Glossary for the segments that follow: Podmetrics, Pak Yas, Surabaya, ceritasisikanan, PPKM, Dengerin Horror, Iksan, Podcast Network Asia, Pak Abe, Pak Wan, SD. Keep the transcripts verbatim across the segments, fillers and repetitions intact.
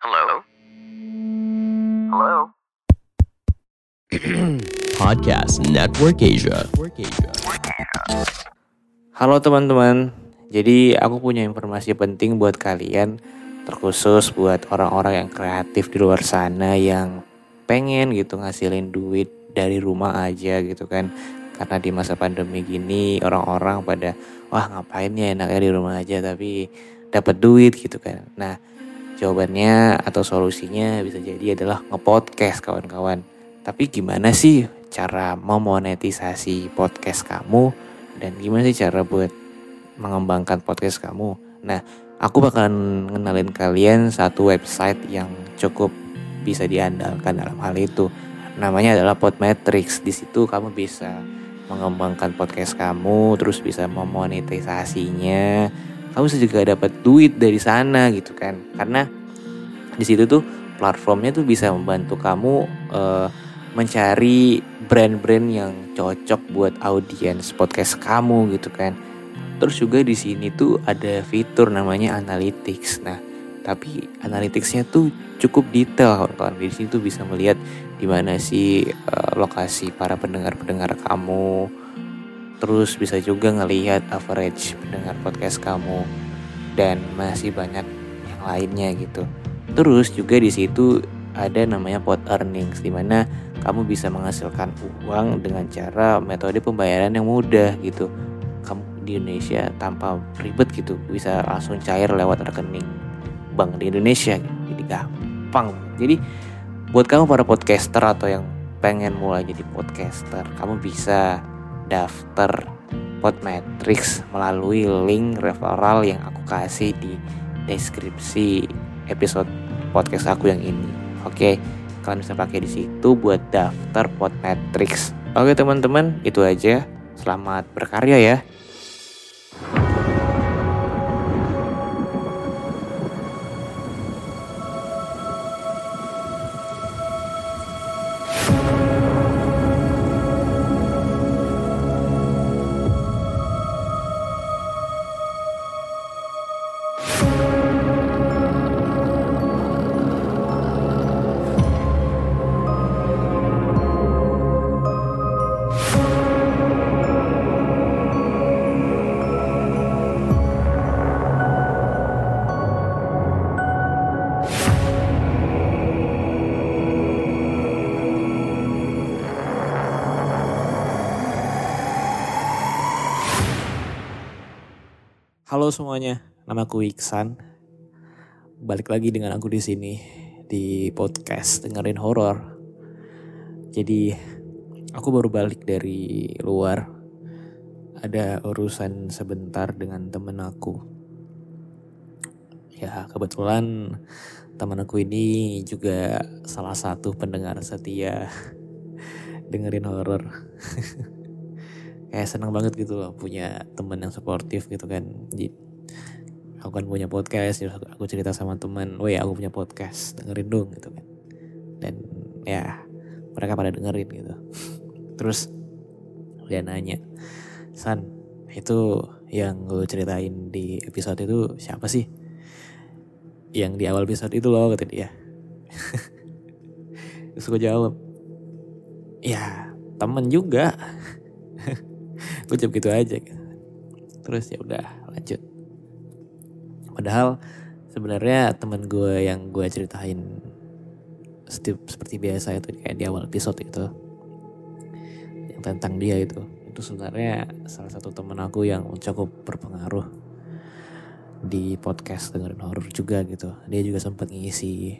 Hello? Hello? Podcast Network Asia. Halo teman-teman. Jadi aku punya informasi penting buat kalian, terkhusus buat orang-orang yang kreatif di luar sana yang pengen gitu ngasilin duit dari rumah aja gitu kan. Karena di masa pandemi gini orang-orang pada wah ngapain ya enaknya di rumah aja tapi dapat duit gitu kan. Nah, jawabannya atau solusinya bisa jadi adalah nge-podcast kawan-kawan. Tapi gimana sih cara memonetisasi podcast kamu? Dan gimana sih cara buat mengembangkan podcast kamu? Nah, aku bakalan ngenalin kalian satu website yang cukup bisa diandalkan dalam hal itu. Namanya adalah Podmetrics. Di situ kamu bisa mengembangkan podcast kamu, terus bisa memonetisasinya. Kamu juga dapat duit dari sana gitu kan, karena di situ tuh platformnya tuh bisa membantu kamu uh, mencari brand-brand yang cocok buat audiens podcast kamu gitu kan. Terus juga di sini tuh ada fitur namanya analytics. Nah, tapi analyticsnya tuh cukup detail kawan-kawan. Di sini tuh bisa melihat di mana sih uh, lokasi para pendengar-pendengar kamu. Terus bisa juga ngelihat average pendengar podcast kamu dan masih banyak yang lainnya gitu. Terus juga di situ ada namanya pod earnings, di mana kamu bisa menghasilkan uang dengan cara metode pembayaran yang mudah gitu. Kamu di Indonesia tanpa ribet gitu, bisa langsung cair lewat rekening bank di Indonesia gitu. Jadi gampang. Jadi buat kamu para podcaster atau yang pengen mulai jadi podcaster, kamu bisa daftar Podmetrics melalui link referral yang aku kasih di deskripsi episode podcast aku yang ini. Oke, kalian bisa pakai di situ buat daftar Podmetrics. Oke teman-teman, itu aja. Selamat berkarya ya. Halo semuanya, namaku Iksan. Balik lagi dengan aku di sini di podcast Dengerin Horror. Jadi aku baru balik dari luar. Ada urusan sebentar dengan temen aku. Ya, kebetulan temen aku ini juga salah satu pendengar setia Dengerin Horror. Kayak senang banget gitu loh punya teman yang suportif gitu kan. Jadi, aku kan punya podcast, jadi aku cerita sama teman, weh aku punya podcast, dengerin dong gitu kan. Dan ya mereka pada dengerin gitu. Terus dia nanya, San itu yang gue ceritain di episode itu siapa sih? Yang di awal episode itu loh kata dia. Terus gue jawab, ya temen juga. Gue jawab gitu aja. Terus ya udah lanjut. Padahal sebenarnya teman gue yang gue ceritain seperti biasa itu kayak di awal episode itu yang tentang dia itu itu sebenarnya salah satu teman aku yang cukup berpengaruh di podcast Dengerin Horror juga gitu. Dia juga sempat ngisi,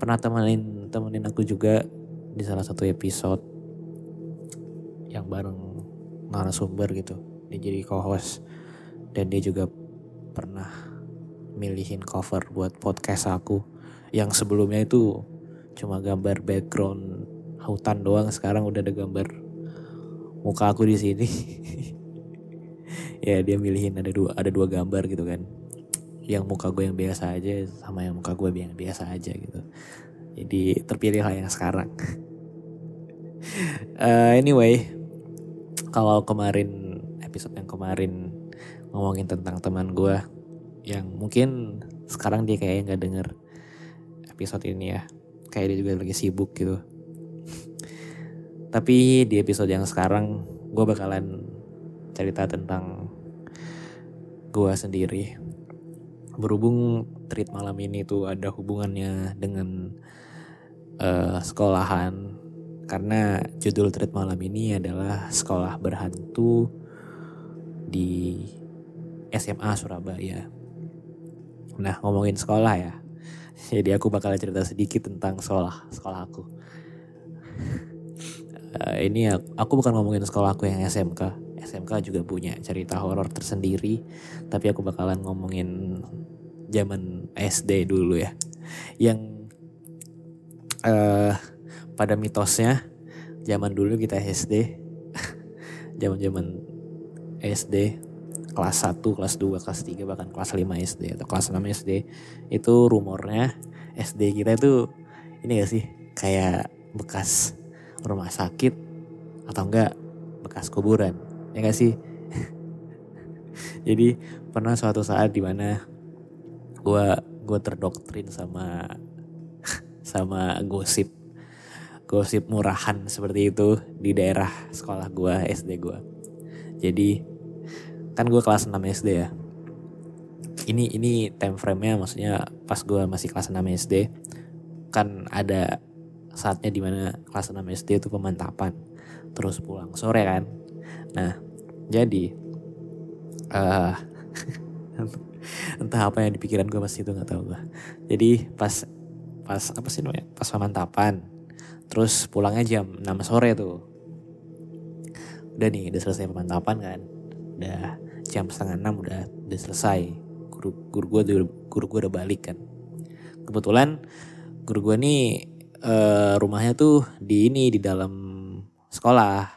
pernah temenin temenin aku juga di salah satu episode yang bareng narasumber gitu. Dia jadi co-host dan dia juga pernah milihin cover buat podcast aku yang sebelumnya itu cuma gambar background hutan doang, sekarang udah ada gambar muka aku di sini. Ya dia milihin ada dua ada dua gambar gitu kan, yang muka gue yang biasa aja sama yang muka gue yang biasa aja gitu. Jadi terpilihlah yang sekarang. uh, anyway. Kalau kemarin, episode yang kemarin ngomongin tentang teman gue yang mungkin sekarang dia kayaknya nggak denger episode ini ya, kayak dia juga lagi sibuk gitu. Tapi di episode yang sekarang gue bakalan cerita tentang gue sendiri. Berhubung treat malam ini tuh ada hubungannya dengan uh, sekolahan, karena judul treat malam ini adalah sekolah berhantu di S M A Surabaya. Nah, ngomongin sekolah ya, jadi aku bakal cerita sedikit tentang sekolah sekolah aku. Uh, ini aku bukan ngomongin sekolahku yang S M K. S M K juga punya cerita horor tersendiri, tapi aku bakalan ngomongin zaman S D dulu ya. Yang uh, pada mitosnya zaman dulu kita S D, zaman-zaman S D kelas satu, kelas dua, kelas tiga, bahkan kelas lima S D atau kelas enam S D, itu rumornya S D kita itu ini gak sih, kayak bekas rumah sakit atau enggak bekas kuburan, ya gak sih? Jadi pernah suatu saat dimana gue gue terdoktrin sama sama gosip gosip murahan seperti itu di daerah sekolah gue, S D gue. Jadi kan gue kelas enam S D ya, ini ini time frame-nya maksudnya pas gue masih kelas enam S D, kan ada saatnya dimana kelas enam S D itu pemantapan, terus pulang sore kan. Nah jadi uh, entah apa yang di pikiran gue pas itu, nggak tahu gue. Jadi pas pas apa sih namanya, pas pemantapan, terus pulangnya jam enam sore tuh. Udah nih, udah selesai pemantapan kan, udah jam setengah enam udah udah selesai. Guru guru gue guru gue udah balik kan. Kebetulan guru gue nih Uh, rumahnya tuh di ini di dalam sekolah,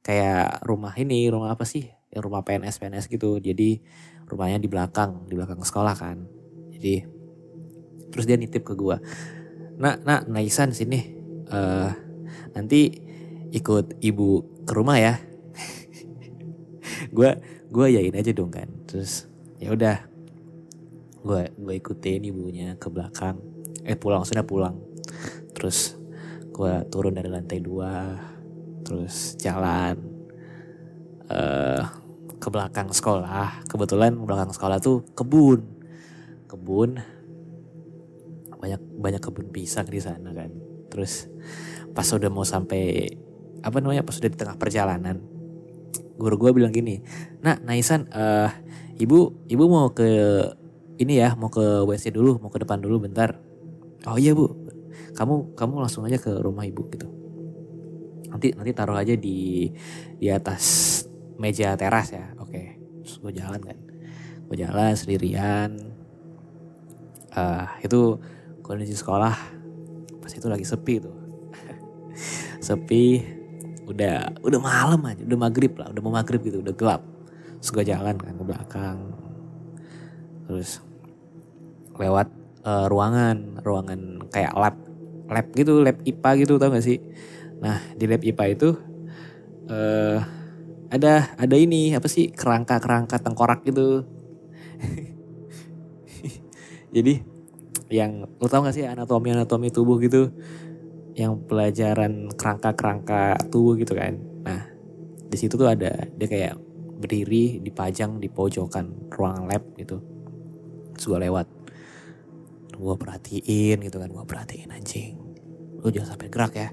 kayak rumah ini rumah apa sih ya, rumah P N S P N S gitu. Jadi rumahnya di belakang di belakang sekolah kan. Jadi terus dia nitip ke gua, nak nak Naisan sini, uh, nanti ikut ibu ke rumah ya. gua gua yain aja dong kan. Terus ya udah gua gua ikutin ibunya ke belakang, eh pulang sudah pulang. Terus gue turun dari lantai dua, terus jalan uh, ke belakang sekolah. Kebetulan belakang sekolah tuh kebun, kebun banyak banyak kebun pisang di sana kan. Terus pas udah mau sampai apa namanya, pas udah di tengah perjalanan, guru gue bilang gini, nak Naisan, uh, ibu ibu mau ke ini ya, mau ke W C dulu, mau ke depan dulu bentar. Oh iya bu, kamu kamu langsung aja ke rumah ibu gitu. Nanti nanti taruh aja di di atas meja teras ya. Oke. Terus gue jalan kan. Gue jalan sendirian. Uh, itu kondisi sekolah pas itu lagi sepi tuh. Sepi. Udah udah malam aja, udah maghrib lah, udah mau maghrib gitu, udah gelap. Terus gue jalan kan ke belakang. Terus lewat Uh, ruangan, ruangan kayak lab, lab gitu, lab I P A gitu, tau gak sih? Nah di lab I P A itu uh, ada ada ini apa sih, kerangka kerangka tengkorak gitu. Jadi yang lo tau gak sih anatomi anatomi tubuh gitu, yang pelajaran kerangka kerangka tubuh gitu kan. Nah di situ tuh ada, dia kayak berdiri dipajang di pojokan ruang lab gitu. Terus gue lewat, gue perhatiin gitu kan, gue perhatiin anjing, lu jangan sampai gerak ya,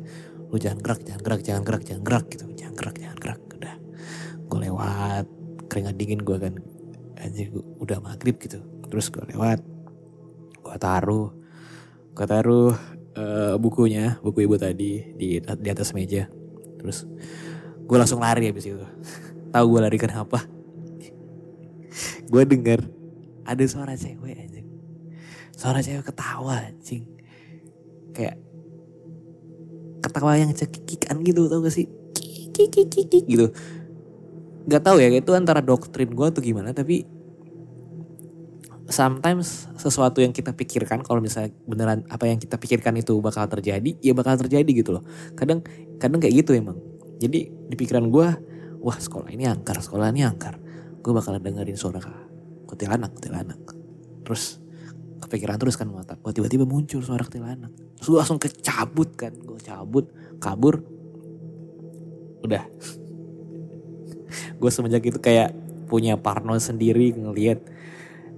lu jangan gerak, jangan gerak, jangan gerak, jangan gerak gitu, jangan gerak, jangan gerak, udah. Gue lewat, keringat dingin gue kan, anjing udah maghrib gitu. Terus gue lewat, gue taruh, gue taruh uh, bukunya, buku ibu tadi di di atas meja. Terus gue langsung lari abis itu. Tahu gue lari kenapa? Gue dengar ada suara cewek anjing. Suara cewek ketawa anjing. Kayak ketawa yang cekikikan gitu, tau gak sih? Kikikikik gitu. Gak tau ya, itu antara doktrin gue atau gimana. Tapi sometimes sesuatu yang kita pikirkan, kalau misalnya beneran apa yang kita pikirkan itu bakal terjadi, ya bakal terjadi gitu loh. Kadang kadang kayak gitu emang. Jadi di pikiran gue, wah sekolah ini angker, sekolah ini angker, gue bakalan dengerin suara kutilanak, kutilanak. Terus kepikiran terus kan otak gue, tiba-tiba muncul suara ketilanak. Terus gue langsung kecabut kan, gue cabut, kabur. Udah. Gue semenjak itu kayak punya parno sendiri ngelihat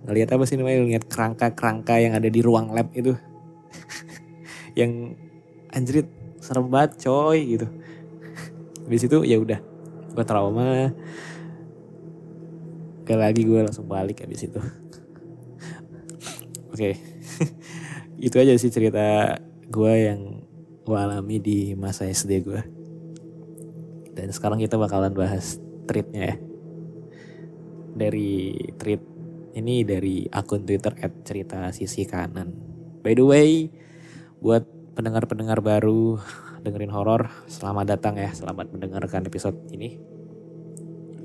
ngelihat apa sih namanya, ngelihat kerangka-kerangka yang ada di ruang lab itu. Yang anjrit, serem banget coy gitu. Habis itu ya udah, gue trauma. Gak lagi, gue langsung balik habis itu. Oke, okay. Itu aja sih cerita gue yang gue alami di masa S D gue. Dan sekarang kita bakalan bahas tweetnya ya. Dari tweet ini dari akun Twitter et cerita sisi kanan. By the way, buat pendengar-pendengar baru dengerin horor, selamat datang ya, selamat mendengarkan episode ini.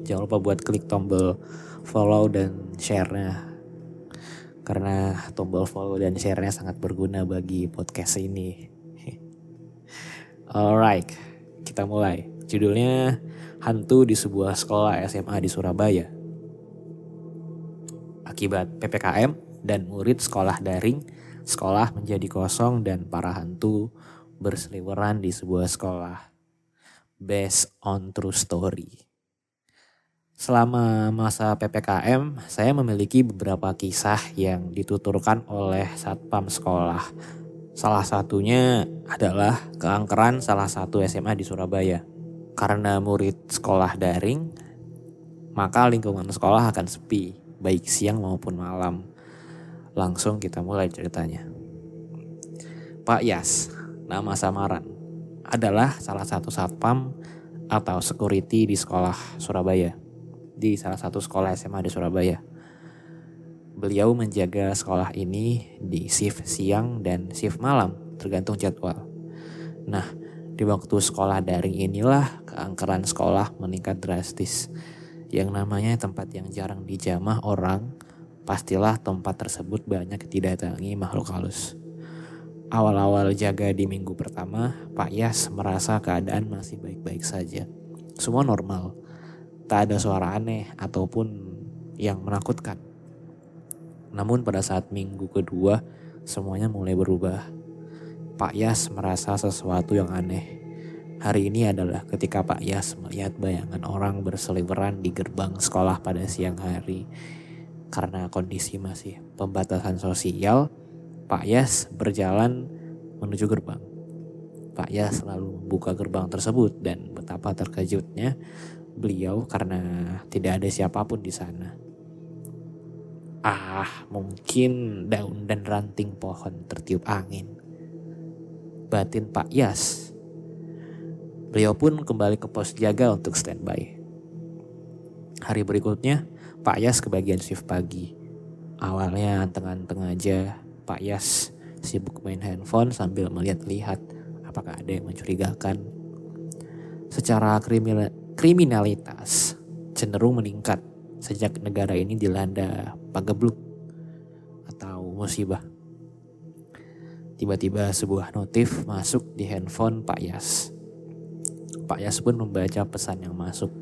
Jangan lupa buat klik tombol follow dan share-nya. Karena tombol follow dan share-nya sangat berguna bagi podcast ini. Alright, kita mulai. Judulnya Hantu di Sebuah Sekolah S M A di Surabaya. Akibat P P K M dan murid sekolah daring, sekolah menjadi kosong dan para hantu berseliweran di sebuah sekolah. Based on true story. Selama masa P P K M, saya memiliki beberapa kisah yang dituturkan oleh satpam sekolah. Salah satunya adalah keangkeran salah satu S M A di Surabaya. Karena murid sekolah daring, maka lingkungan sekolah akan sepi, baik siang maupun malam. Langsung kita mulai ceritanya. Pak Yas, nama samaran, adalah salah satu satpam atau security di sekolah Surabaya. Di salah satu sekolah S M A di Surabaya. Beliau menjaga sekolah ini di shift siang dan shift malam, tergantung jadwal. Nah, di waktu sekolah daring inilah keangkeran sekolah meningkat drastis. Yang namanya tempat yang jarang dijamah orang, pastilah tempat tersebut banyak didatangi makhluk halus. Awal-awal jaga di minggu pertama, Pak Yas merasa keadaan masih baik-baik saja. Semua normal. Tak ada suara aneh ataupun yang menakutkan. Namun pada saat minggu kedua, semuanya mulai berubah. Pak Yas merasa sesuatu yang aneh. Hari ini adalah ketika Pak Yas melihat bayangan orang berseliweran di gerbang sekolah pada siang hari. Karena kondisi masih pembatasan sosial, Pak Yas berjalan menuju gerbang. Pak Yas lalu membuka gerbang tersebut dan betapa terkejutnya beliau karena tidak ada siapapun di sana. Ah, mungkin daun dan ranting pohon tertiup angin, batin Pak Yas. Beliau pun kembali ke pos jaga untuk standby. Hari berikutnya, Pak Yas kebagian shift pagi. Awalnya anteng-anteng aja, Pak Yas sibuk main handphone sambil melihat-lihat apakah ada yang mencurigakan. Secara kriminal Kriminalitas cenderung meningkat sejak negara ini dilanda pagebluk atau musibah. Tiba-tiba sebuah notif masuk di handphone Pak Yas. Pak Yas pun membaca pesan yang masuk.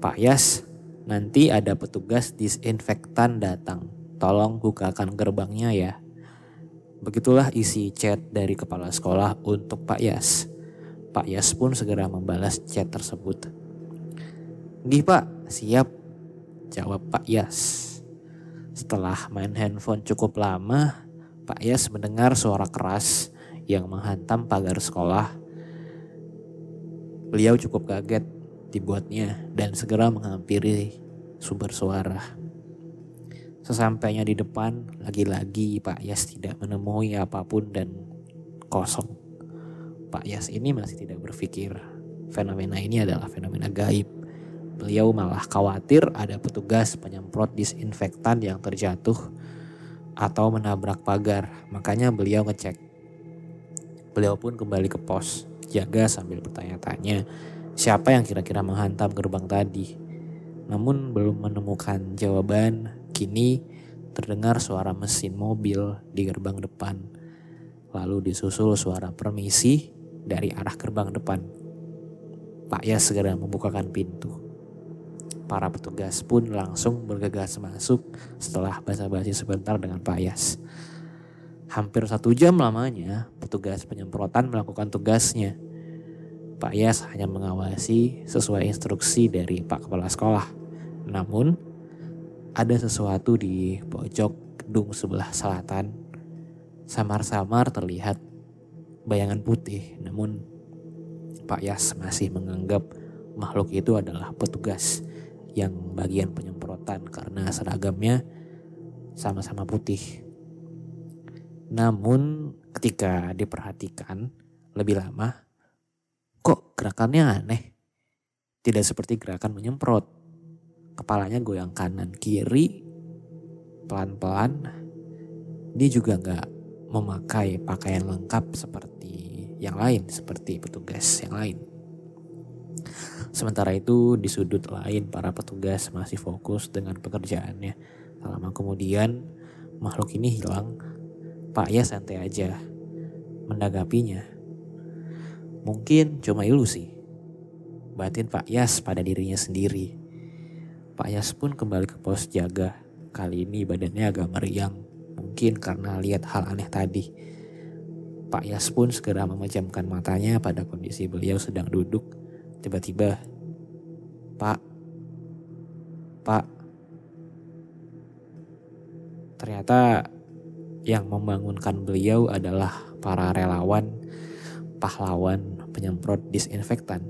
Pak Yas, nanti ada petugas disinfektan datang. Tolong bukakan gerbangnya ya. Begitulah isi chat dari kepala sekolah untuk Pak Yas. Pak Yas pun segera membalas chat tersebut. Gih Pak, siap, jawab Pak Yas. Setelah main handphone cukup lama, Pak Yas mendengar suara keras yang menghantam pagar sekolah. Beliau cukup kaget dibuatnya dan segera menghampiri sumber suara. Sesampainya di depan, lagi-lagi Pak Yas tidak menemui apapun dan kosong. Pak Yas ini masih tidak berpikir fenomena ini adalah fenomena gaib. Beliau malah khawatir ada petugas penyemprot disinfektan yang terjatuh atau menabrak pagar. Makanya beliau ngecek. Beliau pun kembali ke pos jaga sambil bertanya-tanya siapa yang kira-kira menghantam gerbang tadi. Namun belum menemukan jawaban. Kini terdengar suara mesin mobil di gerbang depan. Lalu disusul suara permisi dari arah gerbang depan. Pak Yas segera membukakan pintu. para petugas pun langsung bergegas masuk setelah basa-basi sebentar dengan Pak Yas. Hampir satu jam lamanya petugas penyemprotan melakukan tugasnya. Pak Yas hanya mengawasi sesuai instruksi dari Pak Kepala Sekolah. Namun ada sesuatu di pojok gedung sebelah selatan, samar-samar terlihat bayangan putih. Namun Pak Yas masih menganggap makhluk itu adalah petugas yang bagian penyemprotan karena seragamnya sama-sama putih. Namun ketika diperhatikan lebih lama, kok gerakannya aneh. Tidak seperti gerakan menyemprot. Kepalanya goyang kanan kiri pelan-pelan. Dia juga gak memakai pakaian lengkap seperti yang lain, seperti petugas yang lain. Sementara itu di sudut lain para petugas masih fokus dengan pekerjaannya. Tak lama kemudian makhluk ini hilang. Pak ya santai aja menanggapinya. Mungkin cuma ilusi batin Pak Yas pada dirinya sendiri. Pak Yas pun kembali ke pos jaga. Kali ini badannya agak meriang, mungkin karena lihat hal aneh tadi. Pak Yas pun segera memejamkan matanya pada kondisi beliau sedang duduk. Tiba-tiba, Pak, Pak. Ternyata yang membangunkan beliau adalah para relawan, pahlawan penyemprot disinfektan.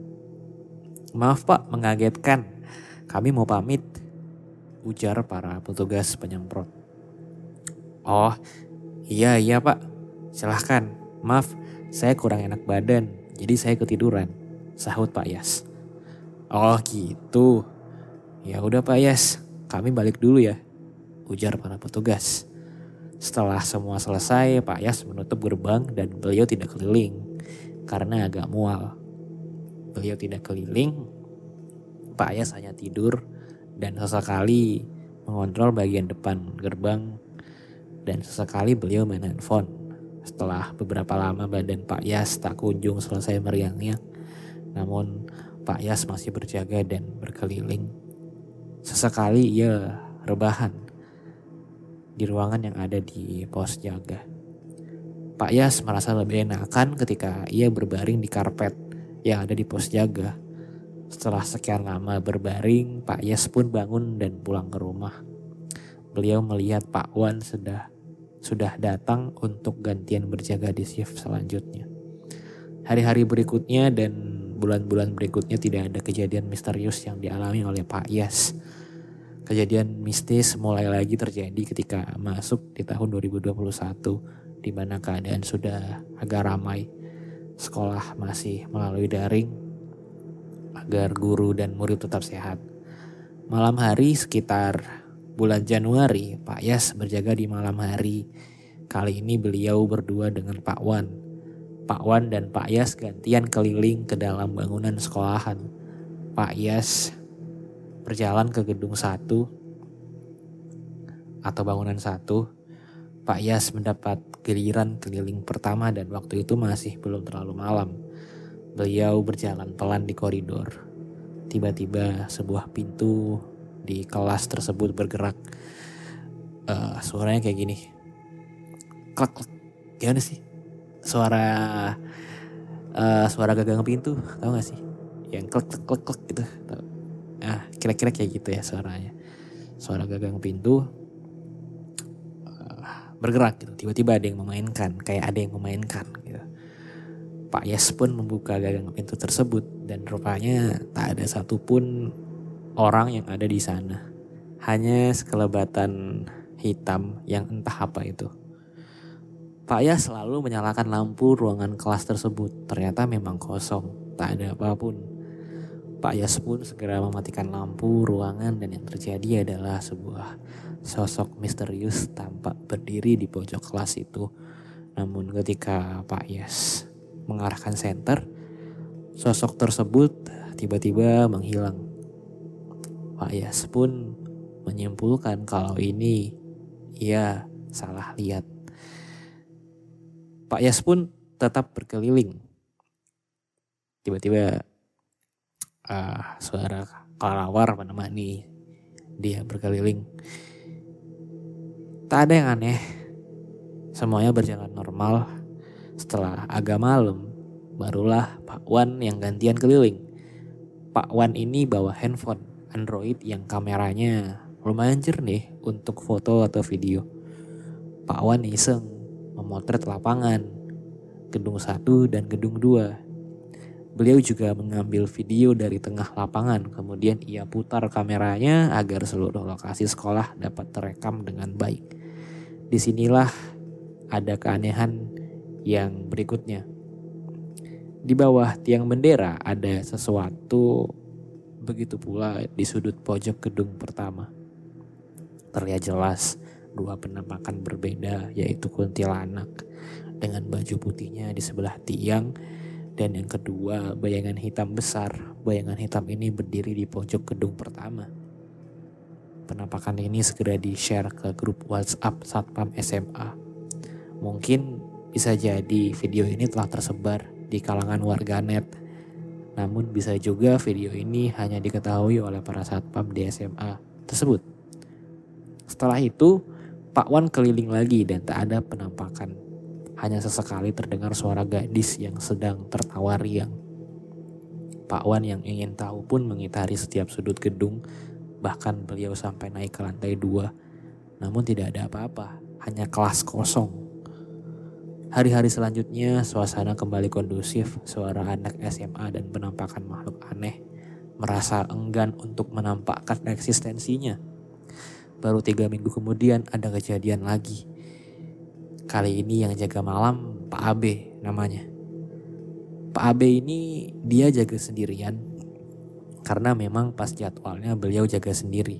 Maaf Pak, mengagetkan. Kami mau pamit, ujar para petugas penyemprot. Oh, iya iya Pak, silahkan. Maaf, saya kurang enak badan, jadi saya ketiduran, sahut Pak Yas. Oh gitu, ya udah Pak Yas, kami balik dulu ya, ujar para petugas. Setelah semua selesai, Pak Yas menutup gerbang dan beliau tidak keliling karena agak mual. Beliau tidak keliling. Pak Yas hanya tidur dan sesekali mengontrol bagian depan gerbang dan sesekali beliau main handphone. Setelah beberapa lama badan Pak Yas tak kunjung selesai meriangnya, namun Pak Yas masih berjaga dan berkeliling. Sesekali ia rebahan di ruangan yang ada di pos jaga. Pak Yas merasa lebih enakan ketika ia berbaring di karpet yang ada di pos jaga. Setelah sekian lama berbaring, Pak Yas pun bangun dan pulang ke rumah. Beliau melihat Pak Wan sudah sudah datang untuk gantian berjaga di shift selanjutnya. Hari-hari berikutnya dan bulan-bulan berikutnya tidak ada kejadian misterius yang dialami oleh Pak Yas. Kejadian mistis mulai lagi terjadi ketika masuk di tahun dua ribu dua puluh satu, di mana keadaan sudah agak ramai. Sekolah masih melalui daring agar guru dan murid tetap sehat. Malam hari sekitar bulan Januari, Pak Yas berjaga di malam hari. Kali ini beliau berdua dengan Pak Wan. Pak Wan dan Pak Yas gantian keliling ke dalam bangunan sekolahan. Pak Yas berjalan ke gedung satu atau bangunan satu. Pak Yas mendapat giliran keliling pertama dan waktu itu masih belum terlalu malam. Beliau berjalan pelan di koridor. Tiba-tiba sebuah pintu di kelas tersebut bergerak. Uh, suaranya kayak gini. Klak, klak. Gimana sih? Suara uh, suara gagang pintu, tahu gak sih? Yang klak, klak, klak, klak gitu. Nah, kira-kira kayak gitu ya suaranya. Suara gagang pintu uh, bergerak gitu. Tiba-tiba ada yang memainkan, kayak ada yang memainkan gitu. Pak Yas pun membuka gagang pintu tersebut dan rupanya tak ada satupun orang yang ada di sana. Hanya sekelebatan hitam yang entah apa itu. Pak Yas selalu menyalakan lampu ruangan kelas tersebut. Ternyata memang kosong, tak ada apapun. Pak Yas pun segera mematikan lampu ruangan dan yang terjadi adalah sebuah sosok misterius tampak berdiri di pojok kelas itu. Namun ketika Pak Yas mengarahkan senter, sosok tersebut tiba-tiba menghilang. Pak Yas pun menyimpulkan kalau ini ia salah lihat. Pak Yas pun tetap berkeliling. Tiba-tiba uh, suara kelawar apa nama nih, dia berkeliling. Tak ada yang aneh, semuanya berjalan normal. Setelah agak malam, barulah Pak Wan yang gantian keliling. Pak Wan ini bawa handphone Android yang kameranya lumayan jernih untuk foto atau video. Pak Wan iseng memotret lapangan, gedung satu dan gedung dua. Beliau juga mengambil video dari tengah lapangan, kemudian ia putar kameranya agar seluruh lokasi sekolah dapat terekam dengan baik. Disinilah ada keanehan yang berikutnya. Di bawah tiang bendera ada sesuatu, begitu pula di sudut pojok gedung pertama. Terlihat jelas dua penampakan berbeda, yaitu kuntilanak dengan baju putihnya di sebelah tiang, dan yang kedua bayangan hitam besar. Bayangan hitam ini berdiri di pojok gedung pertama. Penampakan ini segera di-share ke grup WhatsApp Satpam S M A. Mungkin bisa jadi video ini telah tersebar di kalangan warganet, namun bisa juga video ini hanya diketahui oleh para satpam di S M A tersebut. Setelah itu, Pak Wan keliling lagi dan tak ada penampakan. Hanya sesekali terdengar suara gadis yang sedang tertawa riang. Pak Wan yang ingin tahu pun mengitari setiap sudut gedung, bahkan beliau sampai naik ke lantai dua. Namun tidak ada apa-apa, hanya kelas kosong. Hari-hari selanjutnya, suasana kembali kondusif. Suara anak S M A dan penampakan makhluk aneh merasa enggan untuk menampakkan eksistensinya. Baru tiga minggu kemudian ada kejadian lagi. Kali ini yang jaga malam Pak Abe namanya. Pak Abe ini dia jaga sendirian karena memang pas jadwalnya beliau jaga sendiri.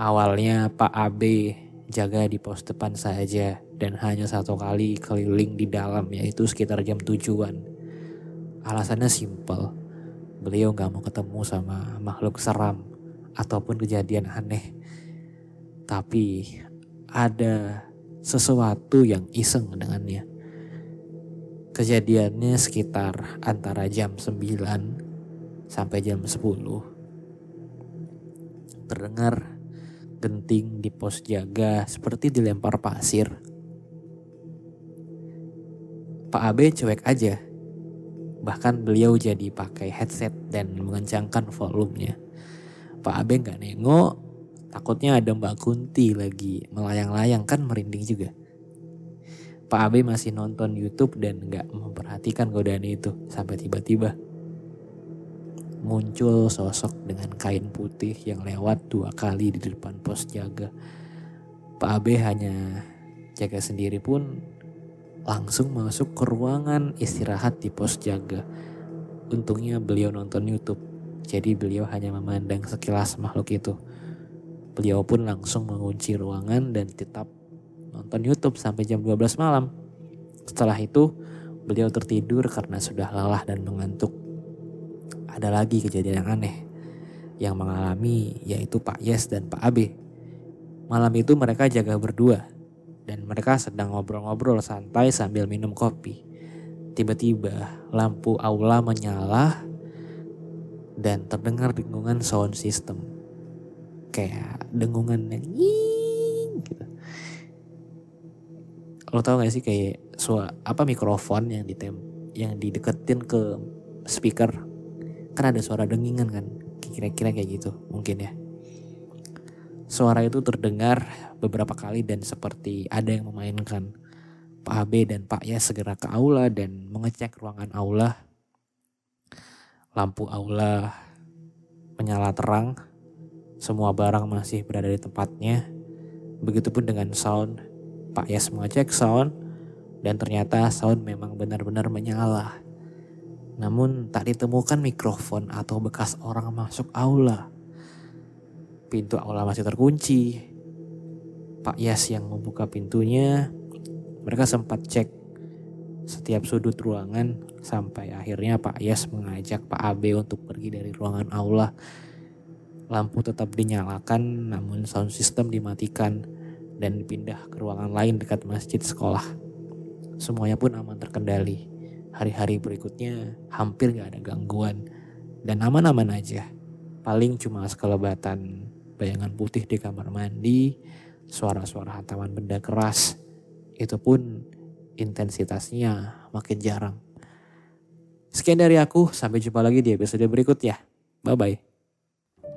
Awalnya Pak Abe jaga di pos depan saja dan hanya satu kali keliling di dalam, yaitu sekitar jam tujuan. Alasannya simpel, beliau gak mau ketemu sama makhluk seram ataupun kejadian aneh. Tapi ada sesuatu yang iseng dengannya. Kejadiannya sekitar antara jam sembilan sampai jam sepuluh. Terdengar genting di pos jaga seperti dilempar pasir. Pak Abe cuek aja. Bahkan beliau jadi pakai headset dan mengencangkan volumenya. Pak Abe gak nengok. Takutnya ada Mbak Kunti lagi melayang-layang, kan merinding juga. Pak Abe masih nonton YouTube dan gak memperhatikan godaan itu. Sampai tiba-tiba muncul sosok dengan kain putih yang lewat dua kali di depan pos jaga. Pak Abe hanya jaga sendiri pun langsung masuk ke ruangan istirahat di pos jaga. Untungnya beliau nonton YouTube, jadi beliau hanya memandang sekilas makhluk itu. Beliau pun langsung mengunci ruangan dan tetap nonton YouTube sampai jam dua belas malam. Setelah itu, beliau tertidur karena sudah lelah dan mengantuk. Ada lagi kejadian yang aneh yang mengalami, yaitu Pak Yas dan Pak Abe. Malam itu mereka jaga berdua dan mereka sedang ngobrol-ngobrol santai sambil minum kopi. Tiba-tiba lampu aula menyala dan terdengar dengungan sound system. Kayak dengungan yang nying gitu. Lo tau gak sih kayak suara apa mikrofon yang ditem yang dideketin ke speaker, kan ada suara dengingan kan, kira-kira kayak gitu mungkin ya. Suara itu terdengar beberapa kali dan seperti ada yang memainkan. Pak Abe dan Pak Yas segera ke aula dan mengecek ruangan aula. Lampu aula menyala terang. Semua barang masih berada di tempatnya. Begitupun dengan sound. Pak Yas mengecek sound dan ternyata sound memang benar-benar menyala. Namun tak ditemukan mikrofon atau bekas orang masuk aula. Pintu aula masih terkunci. Pak Yas yang membuka pintunya. Mereka sempat cek setiap sudut ruangan sampai akhirnya Pak Yas mengajak Pak Abe untuk pergi dari ruangan aula. Lampu tetap dinyalakan, namun sound system dimatikan dan pindah ke ruangan lain dekat masjid sekolah. Semuanya pun aman terkendali. Hari-hari berikutnya hampir gak ada gangguan dan aman-aman aja. Paling cuma sekelebatan bayangan putih di kamar mandi, suara-suara hantaman benda keras. Itu pun intensitasnya makin jarang. Sekian dari aku, sampai jumpa lagi di episode berikut ya. Bye-bye.